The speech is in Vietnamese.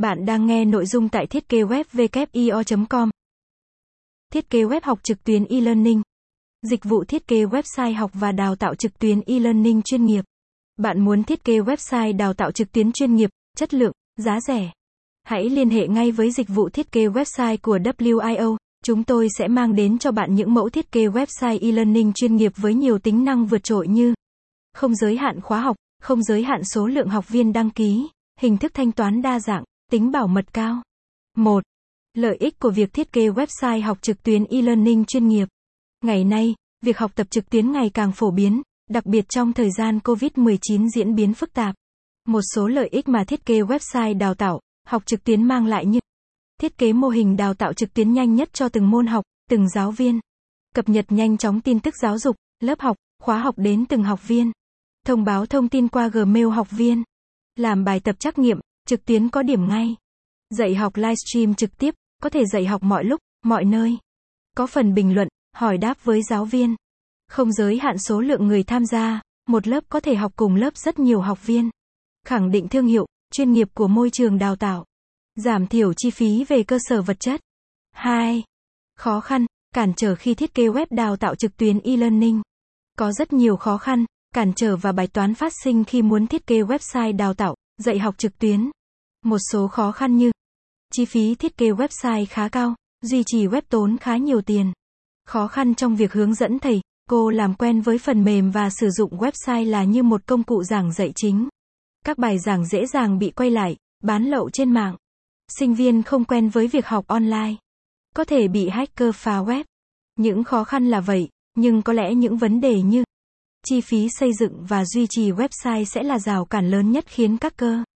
Bạn đang nghe nội dung tại thiết kế web wio.com. Thiết kế web học trực tuyến e-learning. Dịch vụ thiết kế website học và đào tạo trực tuyến e-learning chuyên nghiệp. Bạn muốn thiết kế website đào tạo trực tuyến chuyên nghiệp, chất lượng, giá rẻ. Hãy liên hệ ngay với dịch vụ thiết kế website của WIO. Chúng tôi sẽ mang đến cho bạn những mẫu thiết kế website e-learning chuyên nghiệp với nhiều tính năng vượt trội như không giới hạn khóa học, không giới hạn số lượng học viên đăng ký, hình thức thanh toán đa dạng, tính bảo mật cao. 1. Lợi ích của việc thiết kế website học trực tuyến e-learning chuyên nghiệp. Ngày nay, việc học tập trực tuyến ngày càng phổ biến, đặc biệt trong thời gian COVID-19 diễn biến phức tạp. Một số lợi ích mà thiết kế website đào tạo, học trực tuyến mang lại như thiết kế mô hình đào tạo trực tuyến nhanh nhất cho từng môn học, từng giáo viên. Cập nhật nhanh chóng tin tức giáo dục, lớp học, khóa học đến từng học viên. Thông báo thông tin qua Gmail học viên. Làm bài tập trắc nghiệm trực tuyến có điểm ngay. Dạy học livestream trực tiếp, có thể dạy học mọi lúc, mọi nơi. Có phần bình luận, hỏi đáp với giáo viên. Không giới hạn số lượng người tham gia, một lớp có thể học cùng lớp rất nhiều học viên. Khẳng định thương hiệu, chuyên nghiệp của môi trường đào tạo. Giảm thiểu chi phí về cơ sở vật chất. 2. Khó khăn, cản trở khi thiết kế web đào tạo trực tuyến e-learning. Có rất nhiều khó khăn, cản trở và bài toán phát sinh khi muốn thiết kế website đào tạo, dạy học trực tuyến. Một số khó khăn như chi phí thiết kế website khá cao, duy trì web tốn khá nhiều tiền. Khó khăn trong việc hướng dẫn thầy, cô làm quen với phần mềm và sử dụng website là như một công cụ giảng dạy chính. Các bài giảng dễ dàng bị quay lại, bán lậu trên mạng. Sinh viên không quen với việc học online. Có thể bị hacker phá web. Những khó khăn là vậy, nhưng có lẽ những vấn đề như chi phí xây dựng và duy trì website sẽ là rào cản lớn nhất khiến các cơ